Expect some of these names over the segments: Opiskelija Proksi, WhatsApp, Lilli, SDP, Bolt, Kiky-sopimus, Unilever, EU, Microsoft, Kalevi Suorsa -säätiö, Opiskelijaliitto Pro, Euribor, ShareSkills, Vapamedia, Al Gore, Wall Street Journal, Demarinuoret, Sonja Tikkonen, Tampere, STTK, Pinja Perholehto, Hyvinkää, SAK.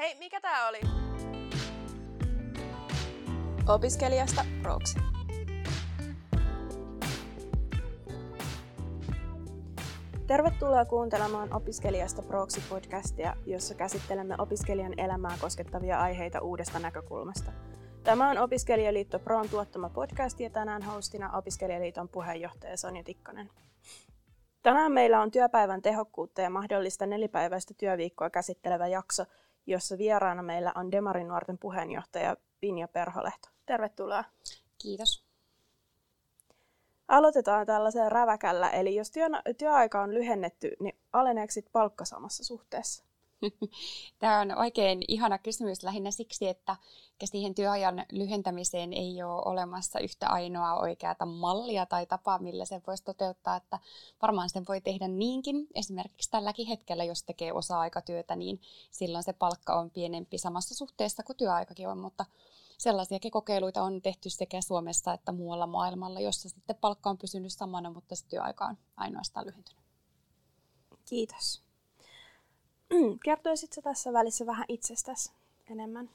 Hei, mikä tää oli? Opiskelijasta Proksi. Tervetuloa kuuntelemaan Opiskelijasta Proksi -podcastia, jossa käsittelemme opiskelijan elämää koskettavia aiheita uudesta näkökulmasta. Tämä on Opiskelijaliitto Proon tuottama podcast ja tänään hostina Opiskelijaliiton puheenjohtaja Sonja Tikkonen. Tänään meillä on työpäivän tehokkuutta ja mahdollista nelipäiväistä työviikkoa käsittelevä jakso, jossa vieraana meillä on Demarinuorten puheenjohtaja Pinja Perholehto. Tervetuloa. Kiitos. Aloitetaan tällaiseen räväkällä, eli jos työaika on lyhennetty, niin aleneeko sit palkka samassa suhteessa? Tämä on oikein ihana kysymys lähinnä siksi, että siihen työajan lyhentämiseen ei ole olemassa yhtä ainoaa oikeata mallia tai tapaa, millä sen voisi toteuttaa, että varmaan sen voi tehdä niinkin. Esimerkiksi tälläkin hetkellä, jos tekee osa-aikatyötä, niin silloin se palkka on pienempi samassa suhteessa kuin työaikakin on, mutta sellaisiakin kokeiluita on tehty sekä Suomessa että muualla maailmalla, jossa sitten palkka on pysynyt samana, mutta se työaika on ainoastaan lyhentynyt. Kiitos. Kertoisitko tässä välissä vähän itsestäsi enemmän?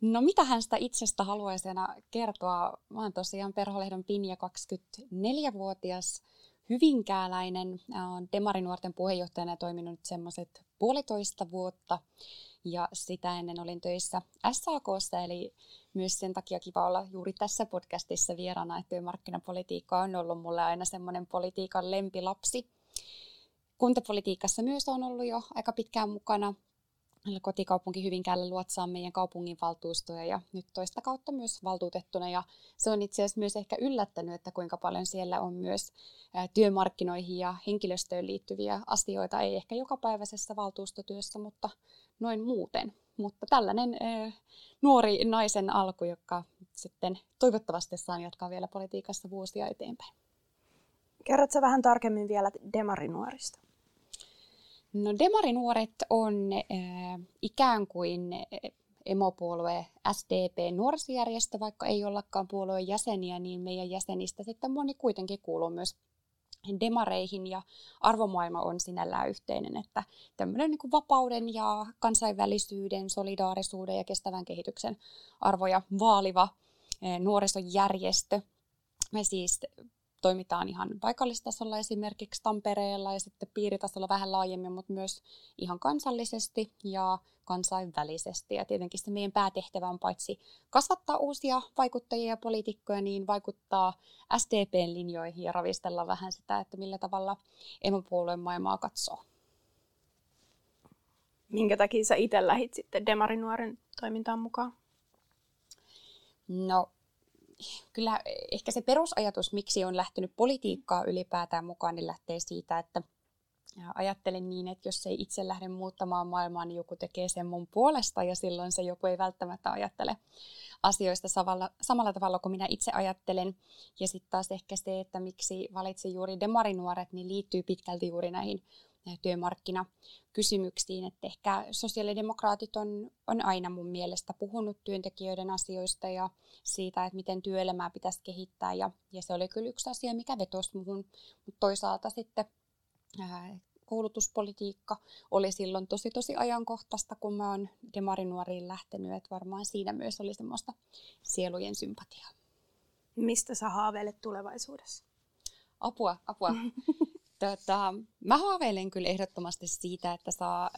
No mitähän sitä itsestä haluaisi enää kertoa? Mä oon tosiaan Perholehdon Pinja, 24-vuotias hyvinkääläinen. Olen Demarinuorten puheenjohtajana toiminut semmoiset 1,5 vuotta. Ja sitä ennen olin töissä SAK:ssa, eli myös sen takia kiva olla juuri tässä podcastissa vieraana, että työmarkkinapolitiikka on ollut mulle aina semmoinen politiikan lempilapsi. Kuntapolitiikassa myös on ollut jo aika pitkään mukana. Kotikaupunki Hyvinkäällä luotsaan meidän kaupunginvaltuustoja ja nyt toista kautta myös valtuutettuna. Ja se on itse asiassa myös ehkä yllättänyt, että kuinka paljon siellä on myös työmarkkinoihin ja henkilöstöön liittyviä asioita. Ei ehkä jokapäiväisessä valtuustotyössä, mutta noin muuten. Mutta tällainen nuori naisen alku, joka sitten toivottavasti saa jatkaa vielä politiikassa vuosia eteenpäin. Kerrotko vähän tarkemmin vielä Demarinuorista? No Demarinuoret on ikään kuin emopuolue SDP-nuorisojärjestö, vaikka ei ollakaan puolueen jäseniä, niin meidän jäsenistä sitten moni kuitenkin kuuluu myös demareihin ja arvomaailma on sinällään yhteinen, että tämmöinen niin kuin vapauden ja kansainvälisyyden, solidaarisuuden ja kestävän kehityksen arvoja vaaliva nuorisojärjestö. Me siis toimitaan ihan paikallistasolla esimerkiksi Tampereella ja sitten piiritasolla vähän laajemmin, mutta myös ihan kansallisesti ja kansainvälisesti. Ja tietenkin se meidän päätehtävä on paitsi kasvattaa uusia vaikuttajia ja poliitikkoja, niin vaikuttaa SDP:n linjoihin ja ravistella vähän sitä, että millä tavalla emopuolueen maailmaa katsoo. Minkä takia sä itse lähdit sitten Demarinuoren toimintaan mukaan? No. Kyllä ehkä se perusajatus, miksi olen lähtenyt politiikkaa ylipäätään mukaan, niin lähtee siitä, että ajattelen niin, että jos ei itse lähde muuttamaan maailmaa, niin joku tekee sen mun puolesta ja silloin se joku ei välttämättä ajattele asioista samalla tavalla kuin minä itse ajattelen. Ja sitten taas ehkä se, että miksi valitsin juuri Demarinuoret, niin liittyy pitkälti juuri näihin työmarkkinakysymyksiin, että ehkä sosiaalidemokraatit on aina mun mielestä puhunut työntekijöiden asioista ja siitä, että miten työelämää pitäisi kehittää ja se oli kyllä yksi asia, mikä vetosi muhun, mutta toisaalta sitten koulutuspolitiikka oli silloin tosi ajankohtaista, kun mä oon Demarinuoriin lähtenyt, että varmaan siinä myös oli semmoista sielujen sympatiaa. Mistä sä haaveilet tulevaisuudessa? Apua. Mä haaveilen kyllä ehdottomasti siitä, että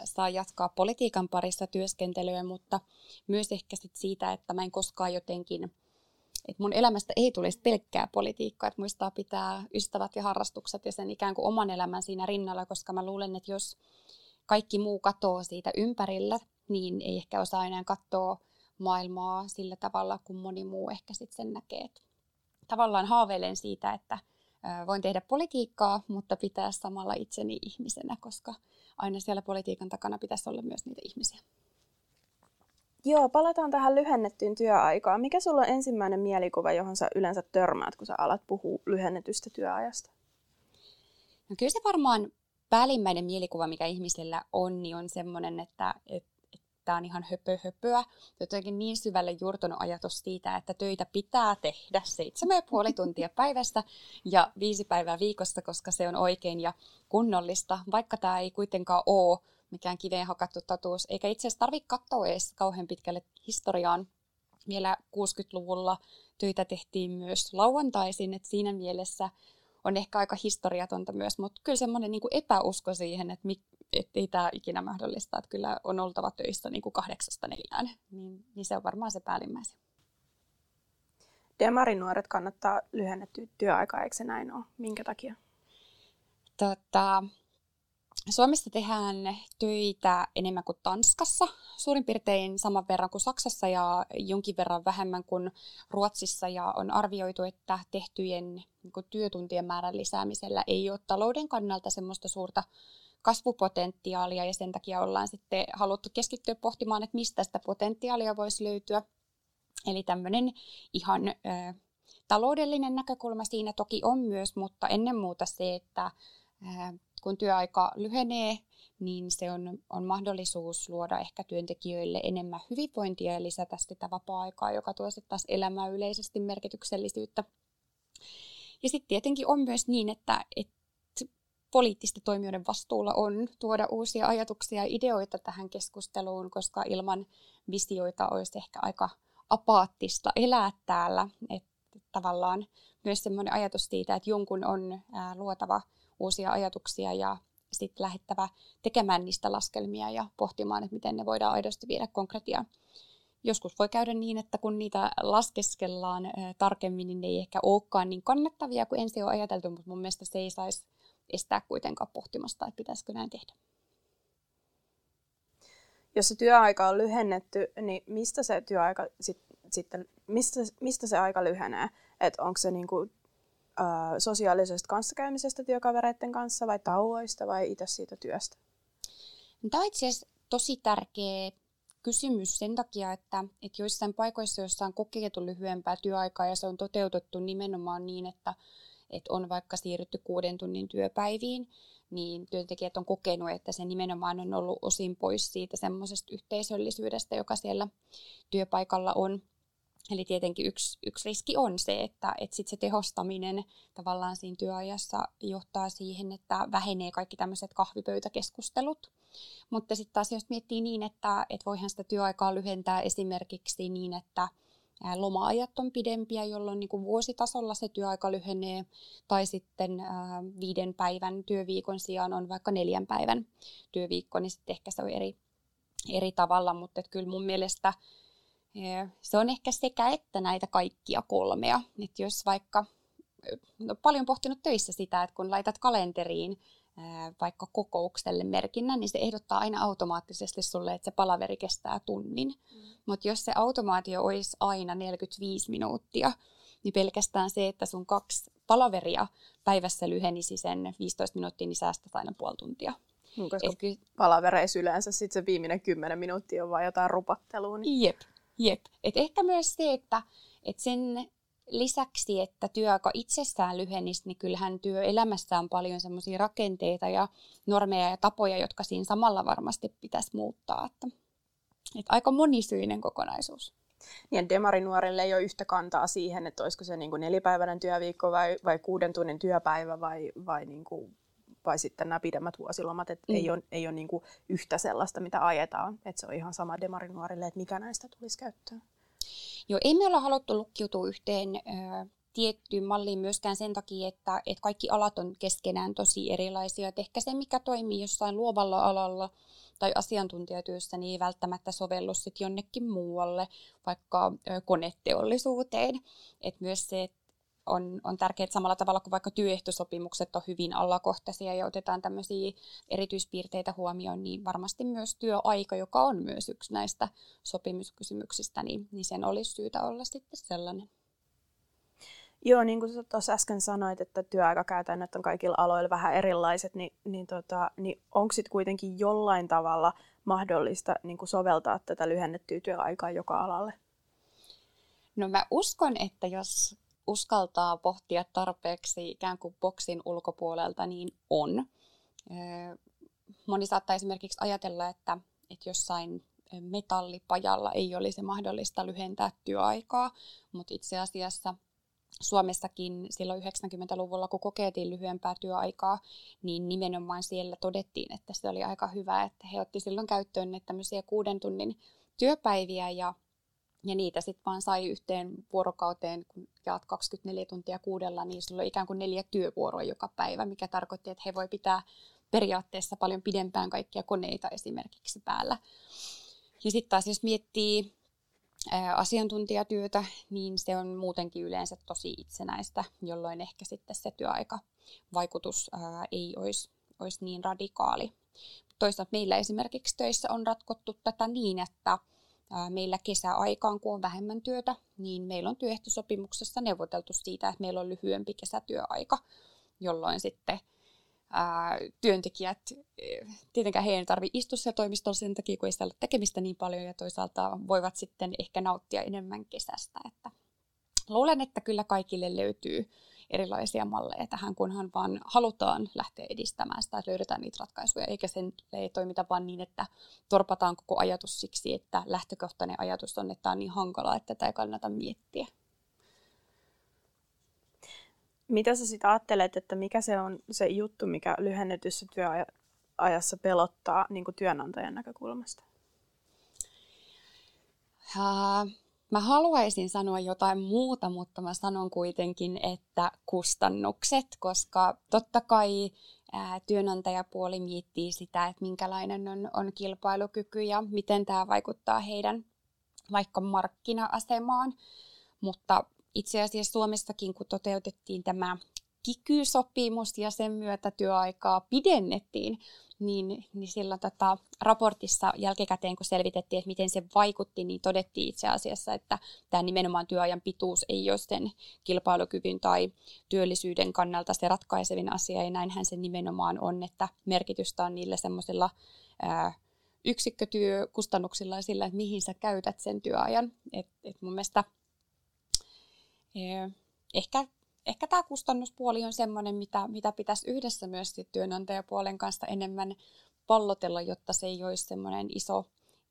saa jatkaa politiikan parissa työskentelyä, mutta myös ehkä sit siitä, että mä en koskaan jotenkin, että mun elämästä ei tulisi pelkkää politiikkaa, että muistaa pitää ystävät ja harrastukset ja sen ikään kuin oman elämän siinä rinnalla, koska mä luulen, että jos kaikki muu katoo siitä ympärillä, niin ei ehkä osaa enää katsoa maailmaa sillä tavalla, kun moni muu ehkä sit sen näkee. Tavallaan haaveilen siitä, että voin tehdä politiikkaa, mutta pitää samalla itseni ihmisenä, koska aina siellä politiikan takana pitäisi olla myös niitä ihmisiä. Joo, palataan tähän lyhennettyyn työaikaan. Mikä sulla on ensimmäinen mielikuva, johon sä yleensä törmäät, kun sä alat puhua lyhennetystä työajasta? No kyllä se varmaan päällimmäinen mielikuva, mikä ihmisellä on, niin on semmoinen, että tämä on ihan höpöhöpöä. Jotenkin niin syvälle juurtunut ajatus siitä, että töitä pitää tehdä 7,5 tuntia päivästä ja 5 päivää viikossa, koska se on oikein ja kunnollista. Vaikka tämä ei kuitenkaan ole mikään kiveen hakattu totuus, eikä itse asiassa tarvitse katsoa edes kauhean pitkälle historiaan. Vielä 60-luvulla töitä tehtiin myös lauantaisin, että siinä mielessä on ehkä aika historiatonta myös, mutta kyllä semmoinen niin kuin epäusko siihen, että ei tämä ikinä mahdollista, että kyllä on oltava töissä niin kuin 8–4, niin se on varmaan se päällimmäisen. Demarinuoret kannattaa lyhennettyä työaikaa, eikö se näin ole? Minkä takia? Suomessa tehdään töitä enemmän kuin Tanskassa, suurin piirtein saman verran kuin Saksassa ja jonkin verran vähemmän kuin Ruotsissa. Ja on arvioitu, että tehtyjen työtuntien määrän lisäämisellä ei ole talouden kannalta semmoista suurta kasvupotentiaalia. Ja sen takia ollaan sitten haluttu keskittyä pohtimaan, että mistä sitä potentiaalia voisi löytyä. Eli tämmöinen ihan taloudellinen näkökulma siinä toki on myös, mutta ennen muuta se, että kun työaika lyhenee, niin se on mahdollisuus luoda ehkä työntekijöille enemmän hyvinvointia ja lisätä sitä vapaa-aikaa, joka tuo sitten taas elämää yleisesti merkityksellisyyttä. Ja sitten tietenkin on myös niin, että poliittisten toimijoiden vastuulla on tuoda uusia ajatuksia ja ideoita tähän keskusteluun, koska ilman visioita olisi ehkä aika apaattista elää täällä. Että tavallaan myös sellainen ajatus siitä, että jonkun on luotava uusia ajatuksia ja sitten lähettävä tekemään niistä laskelmia ja pohtimaan, että miten ne voidaan aidosti viedä konkretiaan. Joskus voi käydä niin, että kun niitä laskeskellaan tarkemmin, niin ne ei ehkä olekaan niin kannattavia kuin ensin on ajateltu, mutta mun mielestä se ei saisi estää kuitenkaan pohtimasta, että pitäisikö näin tehdä. Jos se työaika on lyhennetty, niin mistä se työaika sitten, mistä se aika lyhenee? Et onko se niinku sosiaalisesta kanssakäymisestä työkavereiden kanssa vai tauoista vai itse siitä työstä? Tämä on itse asiassa tosi tärkeä kysymys sen takia, että joissain paikoissa, joissa on kokeiltu lyhyempää työaikaa ja se on toteutettu nimenomaan niin, että on vaikka siirrytty 6 tunnin työpäiviin, niin työntekijät on kokenut, että se nimenomaan on ollut osin pois siitä semmoisesta yhteisöllisyydestä, joka siellä työpaikalla on. Eli tietenkin yksi riski on se, että sit se tehostaminen tavallaan siinä työajassa johtaa siihen, että vähenee kaikki tämmöiset kahvipöytäkeskustelut. Mutta sitten taas jos miettii niin, että voihan sitä työaikaa lyhentää esimerkiksi niin, että loma-ajat on pidempiä, jolloin niin kuin vuositasolla se työaika lyhenee, tai sitten 5 päivän työviikon sijaan on vaikka 4 päivän työviikko, niin sitten ehkä se on eri tavalla, mutta kyllä mun mielestä se on ehkä sekä että näitä kaikkia kolmea. Et jos vaikka, paljon pohtinut töissä sitä, että kun laitat kalenteriin vaikka kokoukselle merkinnän, niin se ehdottaa aina automaattisesti sulle, että se palaveri kestää tunnin. Mutta jos se automaatio olisi aina 45 minuuttia, niin pelkästään se, että sun 2 palaveria päivässä lyhenisi sen 15 minuuttia, niin säästät aina puoli tuntia. Koska palavereissa yleensä sit se viimeinen 10 minuuttia on vaan jotain rupattelua. Niin. Jep. Et ehkä myös se, että sen lisäksi, että työaika itsessään lyhenisi, niin kyllähän työelämässä on paljon semmoisia rakenteita ja normeja ja tapoja, jotka siinä samalla varmasti pitäisi muuttaa. Että aika monisyinen kokonaisuus. Niin, demarinuorille ei ole yhtä kantaa siihen, että olisiko se niin kuin 4-päiväinen työviikko vai 6 tunnin työpäivä vai niin kuin, vai sitten nämä pidemmät vuosilomat, että ei ole niin kuin yhtä sellaista, mitä ajetaan. Että se on ihan sama demarinuorille, että mikä näistä tulisi käyttöön. Joo, ei me olla haluttu lukkiutua yhteen tiettyyn malliin myöskään sen takia, että kaikki alat on keskenään tosi erilaisia. Et ehkä se, mikä toimii jossain luovalla alalla tai asiantuntijatyössä, niin ei välttämättä sovellu sit jonnekin muualle, vaikka koneteollisuuteen. Et myös se, että on tärkeää, että samalla tavalla kuin vaikka työehtosopimukset on hyvin alakohtaisia ja otetaan tämmöisiä erityispiirteitä huomioon, niin varmasti myös työaika, joka on myös yksi näistä sopimuskysymyksistä, niin sen olisi syytä olla sitten sellainen. Joo, niin kuin sä tuossa äsken sanoit, että työaikakäytännöt on kaikilla aloilla vähän erilaiset, niin onko sitten kuitenkin jollain tavalla mahdollista niin kuin soveltaa tätä lyhennettyä työaikaa joka alalle? No mä uskon, että jos uskaltaa pohtia tarpeeksi ikään kuin boksin ulkopuolelta, niin on. Moni saattaa esimerkiksi ajatella, että jossain metallipajalla ei olisi mahdollista lyhentää työaikaa, mutta itse asiassa Suomessakin silloin 90-luvulla, kun kokeiltiin lyhyempää työaikaa, niin nimenomaan siellä todettiin, että se oli aika hyvä, että he otti silloin käyttöön ne tämmöisiä 6 tunnin työpäiviä ja niitä sitten vaan sai yhteen vuorokauteen, kun jaat 24 tuntia 6, niin sulla oli ikään kuin 4 työvuoroa joka päivä, mikä tarkoitti, että he voi pitää periaatteessa paljon pidempään kaikkia koneita esimerkiksi päällä. Ja sitten taas jos miettii asiantuntijatyötä, niin se on muutenkin yleensä tosi itsenäistä, jolloin ehkä sitten se työaikavaikutus ei olisi niin radikaali. Toisaalta meillä esimerkiksi töissä on ratkottu tätä niin, että meillä kesäaikaan, kun on vähemmän työtä, niin meillä on työehtosopimuksessa neuvoteltu siitä, että meillä on lyhyempi kesätyöaika, jolloin sitten työntekijät, tietenkään heidän ei tarvitse istua siellä toimistolla sen takia, kun ei sitä ole tekemistä niin paljon ja toisaalta voivat sitten ehkä nauttia enemmän kesästä. Että luulen, että kyllä kaikille löytyy erilaisia malleja tähän, kunhan vaan halutaan lähteä edistämään sitä, että löydetään niitä ratkaisuja, eikä sen ei toimita vaan niin, että torpataan koko ajatus siksi, että lähtökohtainen ajatus on, että tämä on niin hankalaa, että tätä ei kannata miettiä. Mitä sä sitten ajattelet, että mikä se on se juttu, mikä lyhennetyssä työajassa pelottaa niin kuin työnantajan näkökulmasta? Mä haluaisin sanoa jotain muuta, mutta mä sanon kuitenkin, että kustannukset, koska totta kai työnantajapuoli miettii sitä, että minkälainen on kilpailukyky ja miten tämä vaikuttaa heidän vaikka markkina-asemaan, mutta itse asiassa Suomessakin, kun toteutettiin tämä Kiky-sopimus ja sen myötä työaikaa pidennettiin, niin silloin raportissa jälkikäteen, kun selvitettiin, että miten se vaikutti, niin todettiin itse asiassa, että tämä nimenomaan työajan pituus ei ole sen kilpailukyvyn tai työllisyyden kannalta se ratkaisevin asia, ja näinhän se nimenomaan on, että merkitystä on niillä semmoisilla yksikkötyökustannuksilla ja sillä, että mihin sä käytät sen työajan. Et mun mielestä Ehkä tämä kustannuspuoli on sellainen, mitä pitäisi yhdessä myös työnantajapuolen kanssa enemmän pallotella, jotta se ei olisi sellainen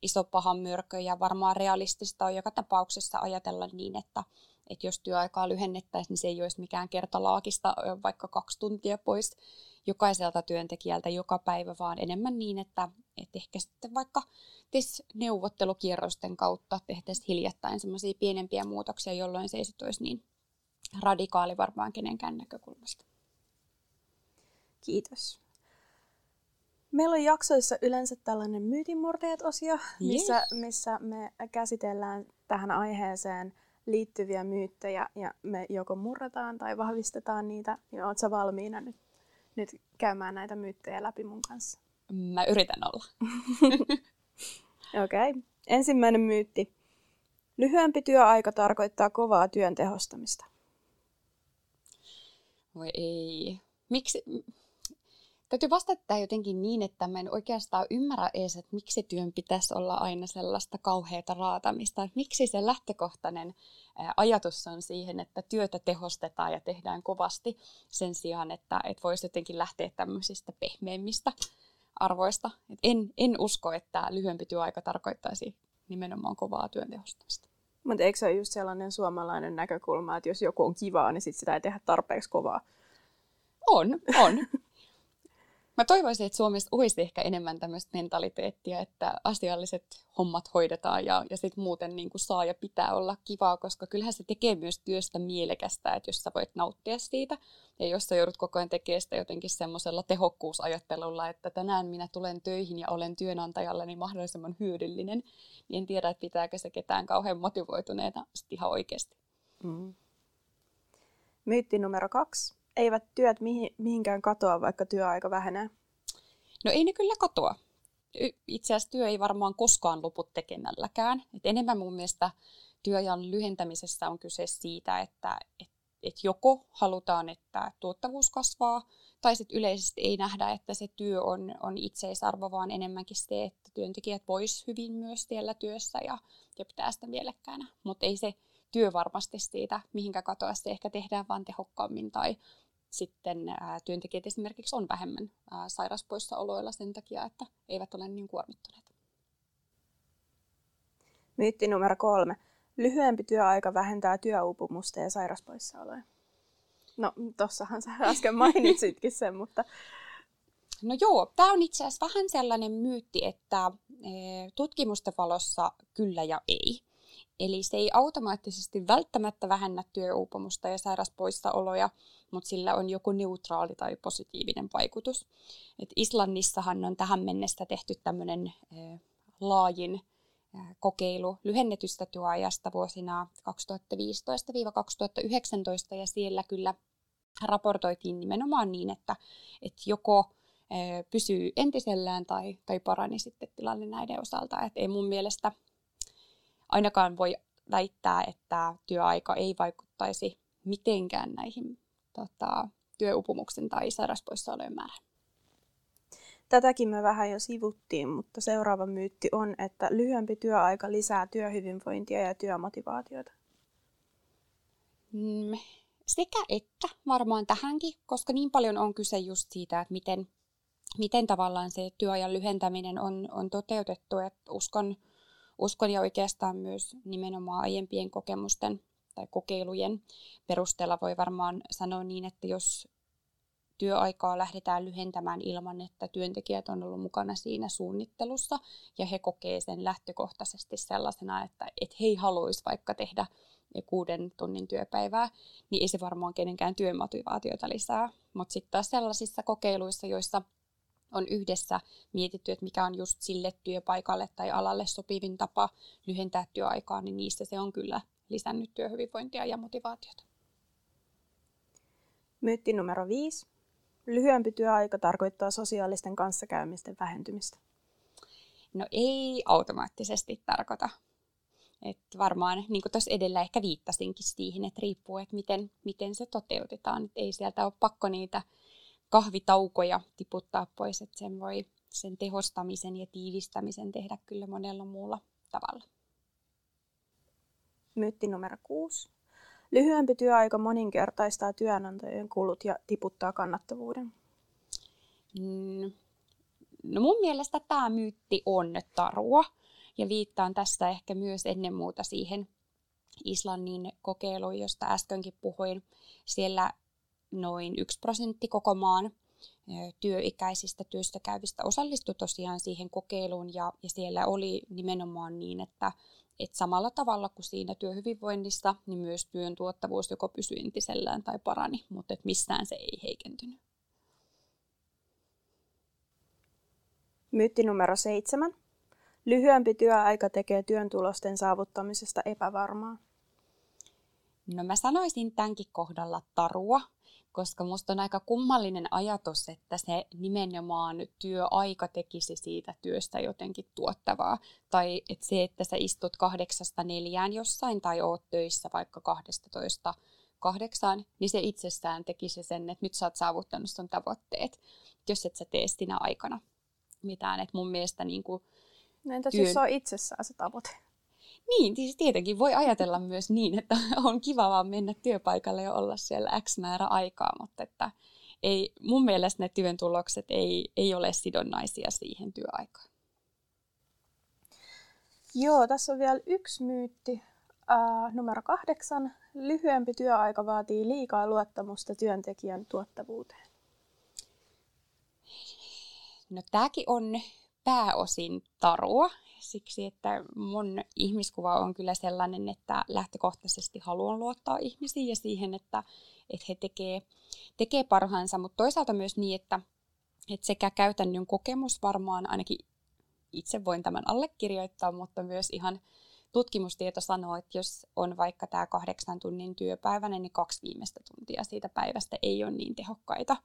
iso paha mörkö. Ja varmaan realistista on joka tapauksessa ajatella niin, että jos työaikaa lyhennettäisiin, niin se ei olisi mikään kertalaakista vaikka 2 tuntia pois jokaiselta työntekijältä joka päivä, vaan enemmän niin, että ehkä sitten vaikka neuvottelukierrosten kautta tehtäisiin hiljattain semmoisia pienempiä muutoksia, jolloin se ei sitten olisi niin radikaali varmaan kenenkään näkökulmasta. Kiitos. Meillä on jaksoissa yleensä tällainen myytinmurtajat-osio, missä me käsitellään tähän aiheeseen liittyviä myyttejä ja me joko murrataan tai vahvistetaan niitä. Niin ootko sä valmiina nyt käymään näitä myyttejä läpi mun kanssa? Mä yritän olla. Okei. Ensimmäinen myytti. Lyhyempi työaika tarkoittaa kovaa työn tehostamista. Voi ei. Miksi? Täytyy vastata jotenkin niin, että mä en oikeastaan ymmärrä edes, että miksi työn pitäisi olla aina sellaista kauheata raatamista. Että miksi se lähtökohtainen ajatus on siihen, että työtä tehostetaan ja tehdään kovasti sen sijaan, että voisi jotenkin lähteä tämmöisistä pehmeämmistä arvoista. Et en usko, että lyhyempi työaika tarkoittaisi nimenomaan kovaa työn tehostamista. Mutta eikö se ole just sellainen suomalainen näkökulma, että jos joku on kivaa, niin sit sitä ei tehdä tarpeeksi kovaa? On. Mä toivoisin, että Suomessa olisi ehkä enemmän tämmöistä mentaliteettia, että asialliset hommat hoidetaan ja sitten muuten niin kuin saa ja pitää olla kivaa, koska kyllähän se tekee myös työstä mielekästä, että jos sä voit nauttia siitä ja jos sä joudut koko ajan tekemään sitä jotenkin semmoisella tehokkuusajattelulla, että tänään minä tulen töihin ja olen työnantajalleni mahdollisimman hyödyllinen, niin en tiedä, että pitääkö se ketään kauhean motivoituneena sitten ihan oikeasti. Mm. Myytti numero 2. Eivät työt mihinkään katoa, vaikka työaika vähenee? No ei ne kyllä katoa. Itse asiassa työ ei varmaan koskaan lopu tekemälläkään. Et enemmän mun mielestä työajan lyhentämisessä on kyse siitä, että joko halutaan, että tuottavuus kasvaa, tai sitten yleisesti ei nähdä, että se työ on itseisarvo, vaan enemmänkin se, että työntekijät vois hyvin myös siellä työssä ja pitää sitä mielekkäänä. Mutta ei se työ varmasti siitä, mihinkä katoa, se ehkä tehdään vaan tehokkaammin tai sitten työntekijät esimerkiksi on vähemmän sairauspoissaoloilla sen takia, että eivät ole niin kuormittuneet. Myytti numero 3. Lyhyempi työaika vähentää työuupumusta ja sairauspoissaoloja. No, tossahan sä äsken mainitsitkin sen, mutta... No joo, tämä on itse asiassa vähän sellainen myytti, että tutkimusten valossa kyllä ja ei. Eli se ei automaattisesti välttämättä vähennä työuupumusta ja sairauspoissaoloja, mutta sillä on joku neutraali tai positiivinen vaikutus. Et Islannissahan on tähän mennessä tehty tämmöinen laajin kokeilu lyhennetystä työajasta vuosina 2015–2019, ja siellä kyllä raportoitiin nimenomaan niin, että joko pysyy entisellään tai parani sitten tilanne näiden osalta. Et ei mun mielestä ainakaan voi väittää, että työaika ei vaikuttaisi mitenkään näihin työupumuksen tai sairauspoissaolojen määrään. Tätäkin me vähän jo sivuttiin, mutta seuraava myytti on, että lyhyempi työaika lisää työhyvinvointia ja työmotivaatiota. Sekä että varmaan tähänkin, koska niin paljon on kyse just siitä, että miten tavallaan se työajan lyhentäminen on toteutettu. Että uskon ja oikeastaan myös nimenomaan aiempien kokemusten tai kokeilujen perusteella voi varmaan sanoa niin, että jos työaikaa lähdetään lyhentämään ilman, että työntekijät on ollut mukana siinä suunnittelussa ja he kokee sen lähtökohtaisesti sellaisena, että he ei haluaisi vaikka tehdä 6 tunnin työpäivää, niin ei se varmaan kenenkään työmotivaatiota lisää. Mutta sitten taas sellaisissa kokeiluissa, joissa on yhdessä mietitty, että mikä on just sille työpaikalle tai alalle sopivin tapa lyhentää työaikaa, niin niissä se on kyllä lisännyt työhyvinvointia ja motivaatiota. Myytti numero 5. Lyhyempi työaika tarkoittaa sosiaalisten kanssakäymisten vähentymistä. No ei automaattisesti tarkoita. Että varmaan, niin kuin tuossa edellä ehkä viittasinkin siihen, että riippuu, että miten se toteutetaan. Että ei sieltä ole pakko niitä kahvitaukoja tiputtaa pois, että sen voi sen tehostamisen ja tiivistämisen tehdä kyllä monella muulla tavalla. Myytti numero 6. Lyhyempi työaika moninkertaistaa työnantajien kulut ja tiputtaa kannattavuuden. No mun mielestä tämä myytti on tarua. Ja viittaan tässä ehkä myös ennen muuta siihen Islannin kokeiluun, josta äskenkin puhuin. Siellä noin 1% koko maan työikäisistä työssä käyvistä osallistui tosiaan siihen kokeiluun. Ja siellä oli nimenomaan niin, että samalla tavalla kuin siinä työhyvinvoinnissa, niin myös työn tuottavuus joko pysyi entisellään tai parani, mutta missään se ei heikentynyt. Myytti numero 7. Lyhyempi työaika tekee työn tulosten saavuttamisesta epävarmaa. No mä sanoisin tämänkin kohdalla tarua, koska musta on aika kummallinen ajatus, että se nimenomaan työaika tekisi siitä työstä jotenkin tuottavaa. Tai että se, että sä istut 8–4 jossain tai oot töissä vaikka 12–8, niin se itsessään tekisi sen, että nyt sä oot saavuttanut sun tavoitteet, jos et sä tee sinä aikana mitään. Että mun mielestä niinku... No entäs jos se on itsessään se tavoite? Niin, siis tietenkin voi ajatella myös niin, että on kiva vaan mennä työpaikalle ja olla siellä X määrä aikaa, mutta että ei, mun mielestä ne työn tulokset ei ole sidonnaisia siihen työaikaan. Joo, tässä on vielä yksi myytti. Numero 8. Lyhyempi työaika vaatii liikaa luottamusta työntekijän tuottavuuteen. No tämäkin on... pääosin tarua, siksi että mun ihmiskuva on kyllä sellainen, että lähtökohtaisesti haluan luottaa ihmisiin ja siihen, että he tekee parhaansa, mutta toisaalta myös niin, että sekä käytännön kokemus varmaan, ainakin itse voin tämän allekirjoittaa, mutta myös ihan tutkimustieto sanoo, että jos on vaikka tämä 8 tunnin työpäivä, niin 2 viimeistä tuntia siitä päivästä ei ole niin tehokkaita,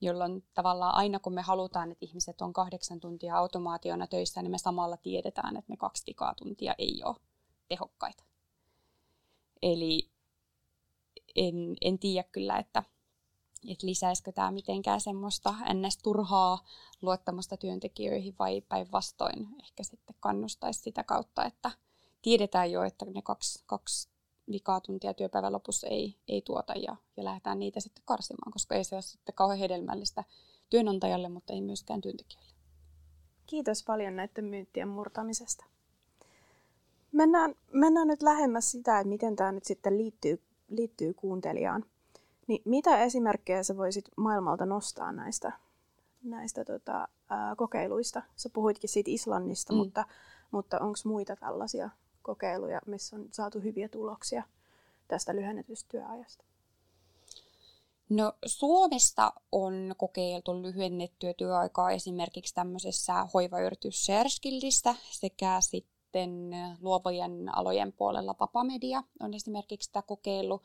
jolloin tavallaan aina kun me halutaan, että ihmiset on 8 tuntia automaationa töissä, niin me samalla tiedetään, että ne 2 tuntia ei ole tehokkaita. Eli en tiedä kyllä, että lisäisikö tämä mitenkään semmoista turhaa luottamusta työntekijöihin vai päinvastoin ehkä sitten kannustaisi sitä kautta, että tiedetään jo, että ne 2 vikaa tuntia työpäivän lopussa ei tuota ja lähdetään niitä sitten karsimaan, koska ei se ole sitten kauhean hedelmällistä työnantajalle, mutta ei myöskään työntekijöille. Kiitos paljon näiden myyttien murtamisesta. Mennään nyt lähemmäs sitä, että miten tämä nyt sitten liittyy kuuntelijaan. Niin mitä esimerkkejä sä voisit maailmalta nostaa näistä kokeiluista? Sä puhuitkin siitä Islannista, mutta onko muita tällaisia kokeiluja, missä on saatu hyviä tuloksia tästä lyhennetystä työajasta? No, Suomesta on kokeiltu lyhennettyä työaikaa esimerkiksi tämmöisessä hoivayritys ShareSkillsistä sekä sitten luovien alojen puolella Vapamedia on esimerkiksi sitä kokeilu.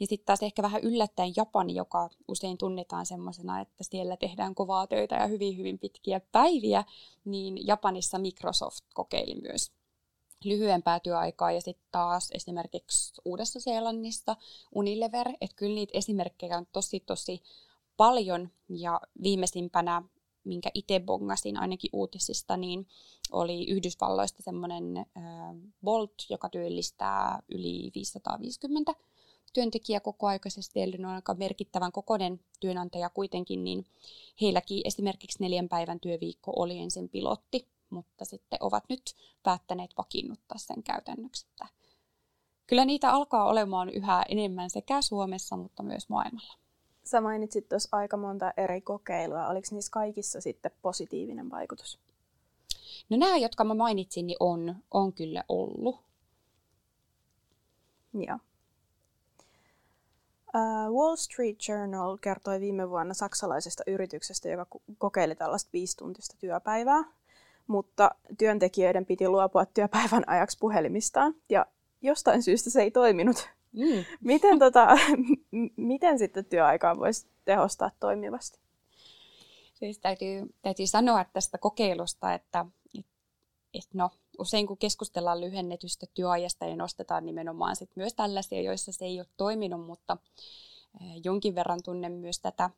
Ja sitten taas ehkä vähän yllättäen Japani, joka usein tunnetaan semmoisena, että siellä tehdään kovaa töitä ja hyvin pitkiä päiviä, niin Japanissa Microsoft kokeili myös lyhyempää työaikaa, ja sitten taas esimerkiksi Uudessa-Seelannissa Unilever, että kyllä niitä esimerkkejä on tosi paljon, ja viimeisimpänä, minkä itse bongasin ainakin uutisista, niin oli Yhdysvalloista semmoinen Bolt, joka työllistää yli 550 työntekijää kokoaikaisesti, eli on aika merkittävän kokoinen työnantaja kuitenkin, niin heilläkin esimerkiksi 4 päivän työviikko oli ensin pilotti, mutta sitten ovat nyt päättäneet vakiinnuttaa sen käytännöksi. Kyllä niitä alkaa olemaan yhä enemmän sekä Suomessa, mutta myös maailmalla. Sä mainitsit tuossa aika monta eri kokeilua. Oliko niissä kaikissa sitten positiivinen vaikutus? No nämä, jotka mä mainitsin, niin on kyllä ollut. Joo. Wall Street Journal kertoi viime vuonna saksalaisesta yrityksestä, joka kokeili tällaista 5-tuntista työpäivää. Mutta työntekijöiden piti luopua työpäivän ajaksi puhelimistaan, ja jostain syystä se ei toiminut. Miten sitten työaikaa voisi tehostaa toimivasti? Siis täytyy sanoa tästä kokeilusta, että no, usein kun keskustellaan lyhennetystä työajasta, niin nostetaan nimenomaan sit myös tällaisia, joissa se ei ole toiminut, mutta jonkin verran tunnen myös tätä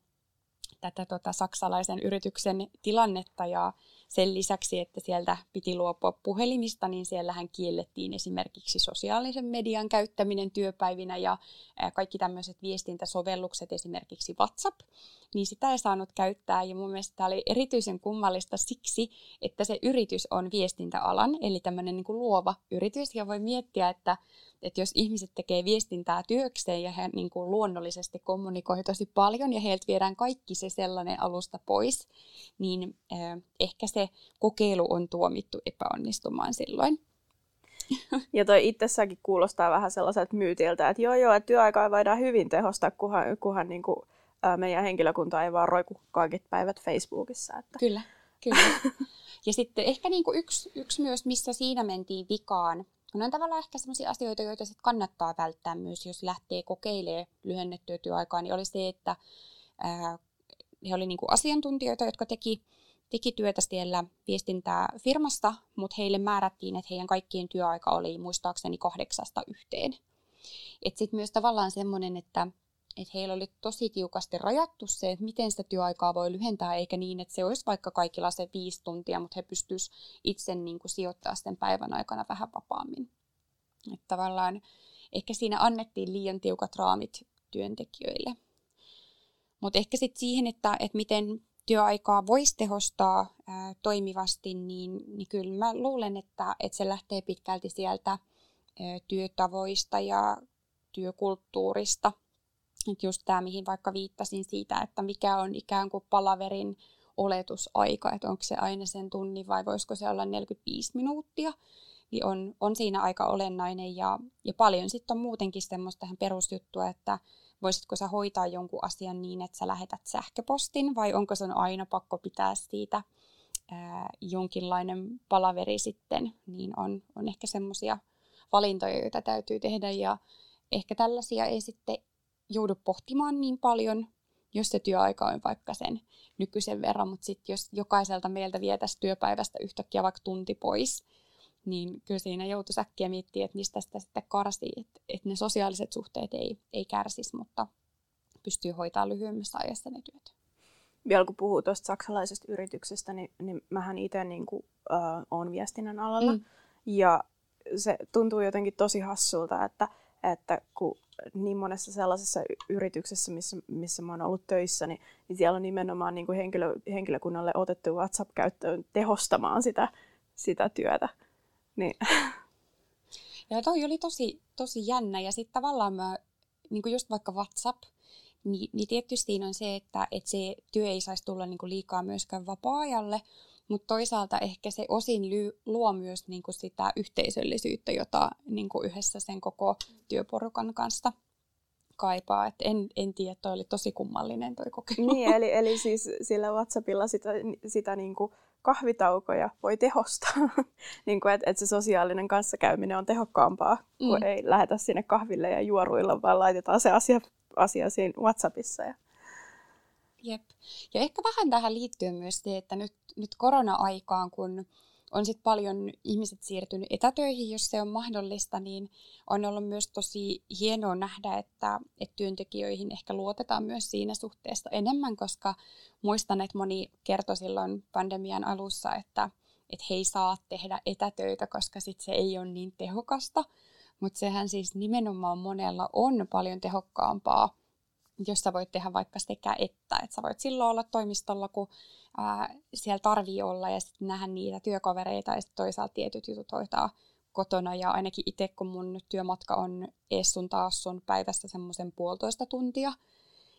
saksalaisen yrityksen tilannetta, ja sen lisäksi, että sieltä piti luopua puhelimista, niin siellähän kiellettiin esimerkiksi sosiaalisen median käyttäminen työpäivinä ja kaikki tämmöiset viestintäsovellukset, esimerkiksi WhatsApp, niin sitä ei saanut käyttää. Ja mun mielestä tämä oli erityisen kummallista siksi, että se yritys on viestintäalan, eli tämmöinen niin kuin luova yritys, ja voi miettiä, että jos ihmiset tekee viestintää työkseen ja he niin kuin luonnollisesti kommunikoivat tosi paljon ja heiltä viedään kaikki se sellainen alusta pois, niin ehkä se kokeilu on tuomittu epäonnistumaan silloin. Ja toi itsessäänkin kuulostaa vähän sellaiselta myytiltä, että joo, että työaikaa voidaan hyvin tehostaa, kunhan niin kuin meidän henkilökunta ei vaan roiku kaikki päivät Facebookissa. Että. Kyllä. Ja sitten ehkä niin kuin yksi myös, missä siinä mentiin vikaan. No on tavallaan ehkä sellaisia asioita, joita sit kannattaa välttää myös, jos lähtee kokeilemaan lyhennettyä työaikaa, niin oli se, että he olivat niinku asiantuntijoita, jotka teki työtä siellä viestintää firmasta, mutta heille määrättiin, että heidän kaikkien työaika oli muistaakseni 8–13. Sitten myös tavallaan semmoinen, että heillä oli tosi tiukasti rajattu se, että miten sitä työaikaa voi lyhentää, eikä niin, että se olisi vaikka kaikilla se 5 tuntia, mutta he pystyisivät itse niin kuin sijoittamaan sen päivän aikana vähän vapaammin. Että tavallaan ehkä siinä annettiin liian tiukat raamit työntekijöille. Mutta ehkä sitten siihen, että miten työaikaa voisi tehostaa toimivasti, niin kyllä mä luulen, että se lähtee pitkälti sieltä työtavoista ja työkulttuurista. Että just tämä, mihin vaikka viittasin siitä, että mikä on ikään kuin palaverin oletusaika, että onko se aina sen tunnin vai voisiko se olla 45 minuuttia, niin on siinä aika olennainen. Ja paljon sitten on muutenkin semmoista tähän perusjuttua, että voisitko sä hoitaa jonkun asian niin, että sä lähetät sähköpostin, vai onko se aina pakko pitää siitä jonkinlainen palaveri sitten, niin on ehkä semmoisia valintoja, joita täytyy tehdä, ja ehkä tällaisia ei sitten joudu pohtimaan niin paljon, jos se työaika on vaikka sen nykyisen verran, mutta sitten jos jokaiselta meiltä vietäisiin työpäivästä yhtäkkiä vaikka tunti pois, niin kyllä siinä joutuisi äkkiä miettiä, että mistä sitä sitten karsii, että ne sosiaaliset suhteet ei kärsisi, mutta pystyy hoitaa lyhyemmässä ajassa ne työt. Vielä kun puhuu tuosta saksalaisesta yrityksestä, niin mähän itse niin olen viestinnän alalla, ja se tuntuu jotenkin tosi hassulta, että kun niin monessa sellaisessa yrityksessä, missä mä oon ollut töissä, niin siellä on nimenomaan niin kuin henkilökunnalle otettu WhatsApp-käyttöön tehostamaan sitä työtä. Niin. Ja toi oli tosi jännä. Ja sitten tavallaan mä, niin kuin just vaikka WhatsApp, niin tietysti siinä on se, että se työ ei saisi tulla niin kuin liikaa myöskään vapaa-ajalle, mutta toisaalta ehkä se osin luo myös niin kuin sitä yhteisöllisyyttä, jota niin kuin yhdessä sen koko työporukan kanssa kaipaa. Et en tiedä, toi oli tosi kummallinen toi kokemus. Niin, eli siis sillä WhatsAppilla sitä niin kuin kahvitaukoja voi tehostaa, niin että et se sosiaalinen kanssakäyminen on tehokkaampaa, kun ei lähetä sinne kahville ja juoruilla, vaan laitetaan se asia siinä WhatsAppissa. Jep. Ja ehkä vähän tähän liittyy myös se, että nyt korona-aikaan, kun on sit paljon ihmiset siirtynyt etätöihin, jos se on mahdollista, niin on ollut myös tosi hienoa nähdä, että työntekijöihin ehkä luotetaan myös siinä suhteessa enemmän, koska muistan, että moni kertoi silloin pandemian alussa, että he ei saa tehdä etätöitä, koska sit se ei ole niin tehokasta, mutta sehän siis nimenomaan monella on paljon tehokkaampaa, jos sä voit tehdä vaikka sekä että sä voit silloin olla toimistolla, kun siellä tarvii olla ja sitten nähdä niitä työkavereita ja sitten toisaalta tietyt jutut hoitaa kotona. Ja ainakin itse, kun mun työmatka on essun taas sun päivästä semmoisen 1,5 tuntia,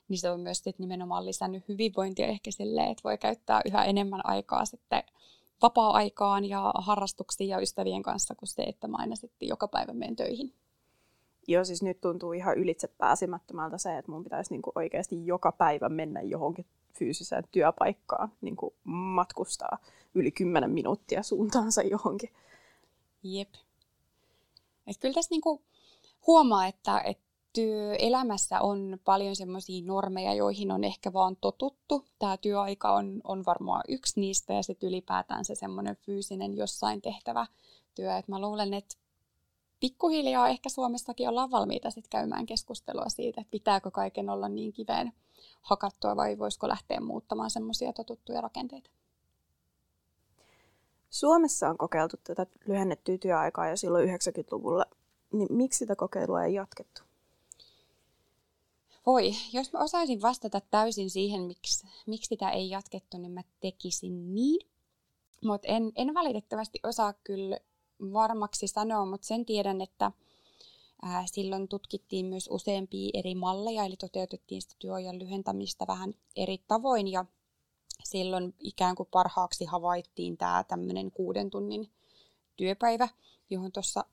niin se on myös nimenomaan lisännyt hyvinvointia ehkä silleen, että voi käyttää yhä enemmän aikaa sitten vapaa-aikaan ja harrastuksiin ja ystävien kanssa kuin se, että mä aina sitten joka päivä menen töihin. Joo, siis nyt tuntuu ihan ylitsepääsemättömältä se, että mun pitäisi niinku oikeasti joka päivä mennä johonkin fyysiseen työpaikkaan, niinku matkustaa yli 10 minuuttia suuntaansa johonkin. Jep. Et kyllä tässä niinku huomaa, että työelämässä on paljon semmoisia normeja, joihin on ehkä vaan totuttu. Tämä työaika on varmaan yksi niistä ja sitten ylipäätään se semmoinen fyysinen jossain tehtävä työ. Et mä luulen, että pikkuhiljaa ehkä Suomessakin ollaan valmiita sit käymään keskustelua siitä, että pitääkö kaiken olla niin kiveen hakattua vai voisiko lähteä muuttamaan semmoisia totuttuja rakenteita. Suomessa on kokeiltu tätä lyhennettyä työaikaa jo silloin 90-luvulla. Niin miksi sitä kokeilua ei jatkettu? Voi, jos mä osaisin vastata täysin siihen, miksi sitä ei jatkettu, niin mä tekisin niin. Mutta en valitettavasti osaa kyllä varmaksi sanoa, mutta sen tiedän, että silloin tutkittiin myös useampia eri malleja, eli toteutettiin sitä työajan lyhentämistä vähän eri tavoin, ja silloin ikään kuin parhaaksi havaittiin tämä tämmöinen 6 tunnin työpäivä, johon tuossa...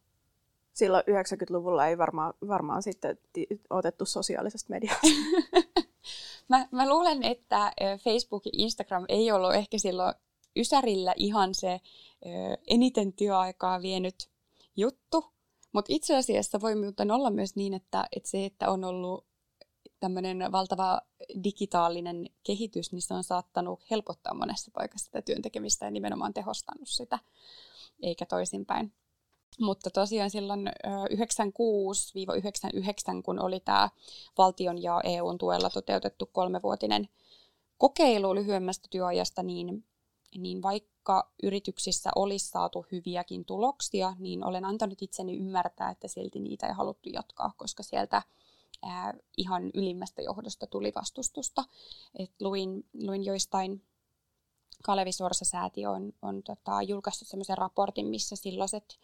Silloin 90-luvulla ei varmaan sitten otettu sosiaalisesta mediasta. Mä luulen, että Facebook ja Instagram ei ollut ehkä silloin ysärillä ihan se eniten työaikaa vienyt juttu, mutta itse asiassa voi muuten olla myös niin, että se, että on ollut tämmöinen valtava digitaalinen kehitys, niin se on saattanut helpottaa monessa paikassa sitä työn tekemistä ja nimenomaan tehostanut sitä, eikä toisinpäin. Mutta tosiaan silloin 96-99, kun oli tämä valtion ja EUn tuella toteutettu 3-vuotinen kokeilu lyhyemmästä työajasta, niin vaikka yrityksissä olisi saatu hyviäkin tuloksia, niin olen antanut itseni ymmärtää, että silti niitä ei haluttu jatkaa, koska sieltä ihan ylimmästä johdosta tuli vastustusta. Et luin joistain, Kalevi Suorsa -säätiö on julkaissut semmoisen raportin, missä silloiset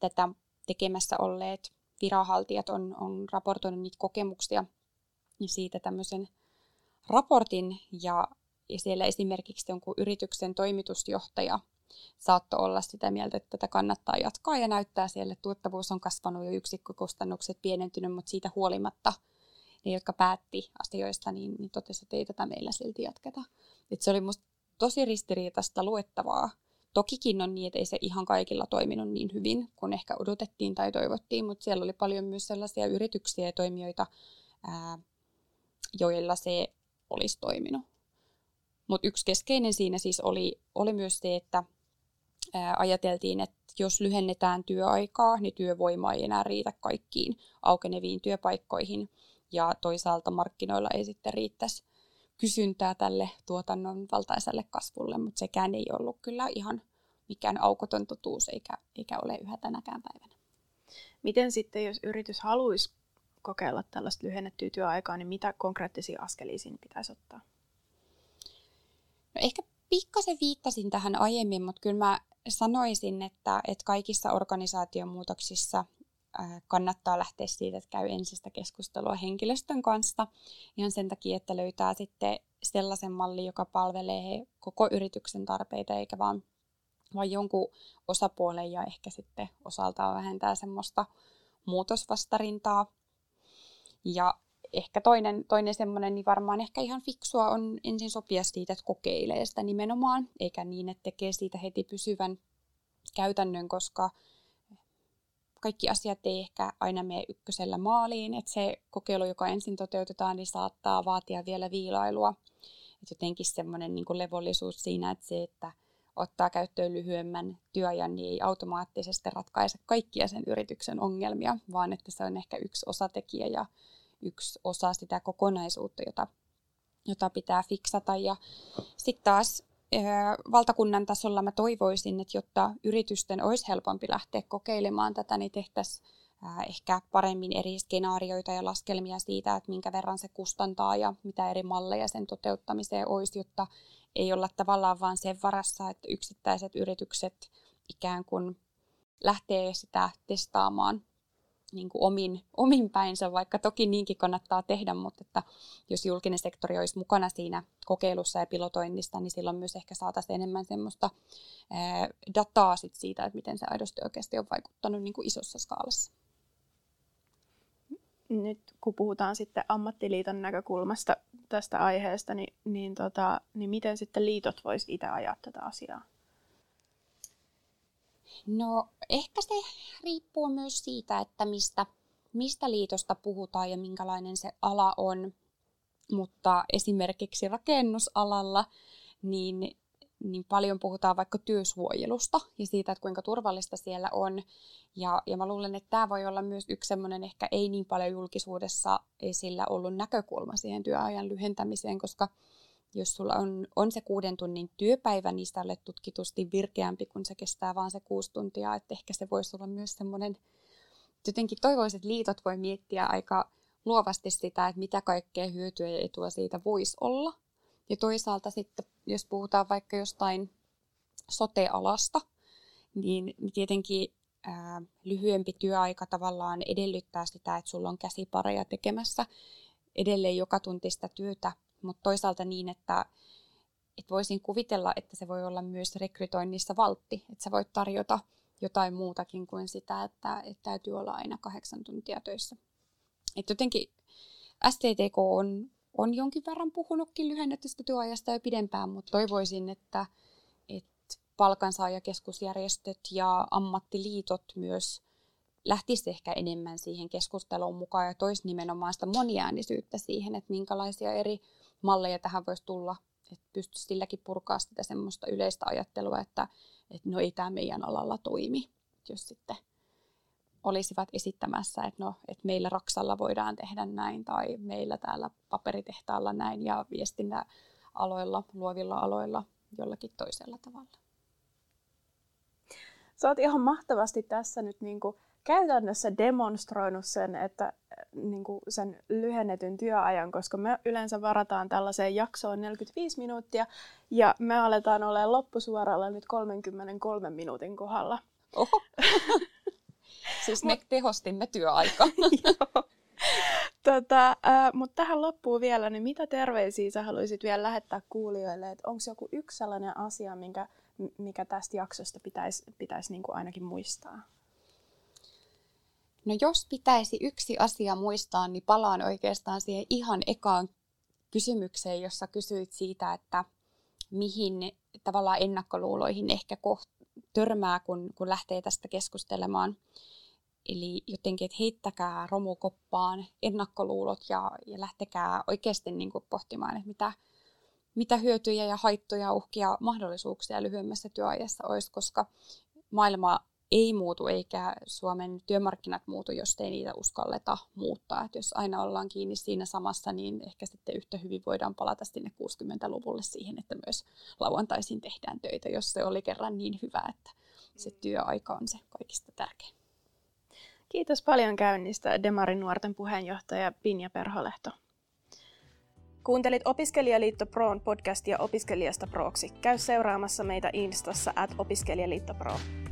tätä tekemässä olleet viranhaltijat on raportoinut niitä kokemuksia ja siitä tämmöisen raportin ja siellä esimerkiksi jonkun yrityksen toimitusjohtaja saattoi olla sitä mieltä, että tätä kannattaa jatkaa ja näyttää siellä, että tuottavuus on kasvanut ja yksikkökustannukset pienentynyt, mutta siitä huolimatta ne, jotka päätti asioista, niin totesi, että ei tätä meillä silti jatketa. Et se oli musta tosi ristiriitaista luettavaa. Tokikin on niin, että ei se ihan kaikilla toiminut niin hyvin, kun ehkä odotettiin tai toivottiin, mutta siellä oli paljon myös sellaisia yrityksiä ja toimijoita, joilla se olisi toiminut. Mutta yksi keskeinen siinä siis oli myös se, että ajateltiin, että jos lyhennetään työaikaa, niin työvoima ei enää riitä kaikkiin aukeneviin työpaikkoihin. Ja toisaalta markkinoilla ei sitten riittäisi kysyntää tälle tuotannon valtaiselle kasvulle, mutta sekään ei ollut kyllä ihan mikään aukoton totuus, eikä ole yhä tänäkään päivänä. Miten sitten, jos yritys haluaisi kokeilla tällaista lyhennettyä työaikaa, niin mitä konkreettisia askelia siinä pitäisi ottaa? No ehkä pikkasen viittasin tähän aiemmin, mutta kyllä mä sanoisin, että kaikissa organisaation muutoksissa kannattaa lähteä siitä, että käy ensistä keskustelua henkilöstön kanssa ihan sen takia, että löytää sitten sellaisen mallin, joka palvelee koko yrityksen tarpeita eikä vaan jonkun osapuolen ja ehkä sitten osaltaan vähentää semmoista muutosvastarintaa. Ja ehkä toinen semmoinen, niin varmaan ehkä ihan fiksua on ensin sopia siitä, että kokeilee sitä nimenomaan, eikä niin, että tekee siitä heti pysyvän käytännön, koska kaikki asiat ei ehkä aina mene ykkösellä maaliin, että se kokeilu, joka ensin toteutetaan, niin saattaa vaatia vielä viilailua. Et jotenkin semmoinen niin kuin levollisuus siinä, että se, että ottaa käyttöön lyhyemmän työajan, niin ei automaattisesti ratkaise kaikkia sen yrityksen ongelmia, vaan että se on ehkä yksi osatekijä ja yksi osa sitä kokonaisuutta, jota pitää fiksata. Ja sitten taas valtakunnan tasolla mä toivoisin, että jotta yritysten olisi helpompi lähteä kokeilemaan tätä, niin tehtäisiin ehkä paremmin eri skenaarioita ja laskelmia siitä, että minkä verran se kustantaa ja mitä eri malleja sen toteuttamiseen olisi, jotta ei olla tavallaan vaan sen varassa, että yksittäiset yritykset ikään kuin lähtee sitä testaamaan niin kuin omin päinsä, vaikka toki niinkin kannattaa tehdä, mutta että jos julkinen sektori olisi mukana siinä kokeilussa ja pilotoinnista, niin silloin myös ehkä saataisiin enemmän semmoista dataa siitä, että miten se aidosti oikeasti on vaikuttanut niin kuin isossa skaalassa. Nyt kun puhutaan sitten ammattiliiton näkökulmasta tästä aiheesta, niin miten sitten liitot voisivat itse ajaa tätä asiaa? No ehkä se riippuu myös siitä, että mistä liitosta puhutaan ja minkälainen se ala on, mutta esimerkiksi rakennusalalla niin paljon puhutaan vaikka työsuojelusta ja siitä, että kuinka turvallista siellä on. Ja mä luulen, että tämä voi olla myös yksi semmoinen ehkä ei niin paljon julkisuudessa esillä ollut näkökulma siihen työajan lyhentämiseen, koska jos sulla on se 6 tunnin työpäivä, niin sitä olet tutkitusti virkeämpi, kun se kestää vaan se 6 tuntia. Että ehkä se voisi olla myös semmoinen, jotenkin toivoiset liitot voi miettiä aika luovasti sitä, että mitä kaikkea hyötyä ja etua siitä voisi olla. Ja toisaalta sitten, jos puhutaan vaikka jostain sote-alasta, niin tietenkin lyhyempi työaika tavallaan edellyttää sitä, että sulla on käsipareja tekemässä edelleen joka tunti sitä työtä, mutta toisaalta niin, että voisin kuvitella, että se voi olla myös rekrytoinnissa valtti, että sä voit tarjota jotain muutakin kuin sitä, että täytyy olla aina 8 tuntia töissä. Et jotenkin STTK on jonkin verran puhunutkin lyhennetystä työajasta jo pidempään, mutta toivoisin, että palkansaajakeskusjärjestöt ja ammattiliitot myös lähtisi ehkä enemmän siihen keskusteluun mukaan ja toisi nimenomaan sitä moniäänisyyttä siihen, että minkälaisia eri malleja tähän voisi tulla, että pystyisi silläkin purkaa sitä semmoista yleistä ajattelua, että no ei tämä meidän alalla toimi, jos sitten olisivat esittämässä, että meillä Raksalla voidaan tehdä näin tai meillä täällä paperitehtaalla näin ja viestinnän aloilla, luovilla aloilla jollakin toisella tavalla. Sä oot ihan mahtavasti tässä nyt niinku käytännössä demonstroinut sen, että niinku sen lyhennetyn työajan, koska me yleensä varataan tällaiseen jaksoon 45 minuuttia ja me aletaan olemaan loppusuoralla nyt 33 minuutin kohdalla. Oho. Siis me tehostimme työaikaa. Mutta tähän loppuun vielä, niin mitä terveisiä sä haluaisit vielä lähettää kuulijoille? Onko joku yksi sellainen asia, mikä tästä jaksosta pitäisi niinku ainakin muistaa? No jos pitäisi yksi asia muistaa, niin palaan oikeastaan siihen ihan ekaan kysymykseen, jossa kysyit siitä, että mihin tavallaan ennakkoluuloihin ehkä törmää, kun lähtee tästä keskustelemaan. Eli jotenkin, että heittäkää romukoppaan ennakkoluulot ja lähtekää oikeasti niin kuin pohtimaan, että mitä hyötyjä ja haittoja, uhkia, mahdollisuuksia lyhyemmässä työajassa olisi, koska maailma ei muutu eikä Suomen työmarkkinat muutu, jos ei niitä uskalleta muuttaa. Et jos aina ollaan kiinni siinä samassa, niin ehkä sitten yhtä hyvin voidaan palata sinne 60-luvulle siihen, että myös lauantaisin tehdään töitä, jos se oli kerran niin hyvä, että se työaika on se kaikista tärkein. Kiitos paljon käynnistä Demarinuorten puheenjohtaja Pinja Perholehto. Kuuntelit Opiskelijaliitto Proon podcastia Opiskelijasta Proksi. Käy seuraamassa meitä Instassa @ Opiskelijaliitto Pro.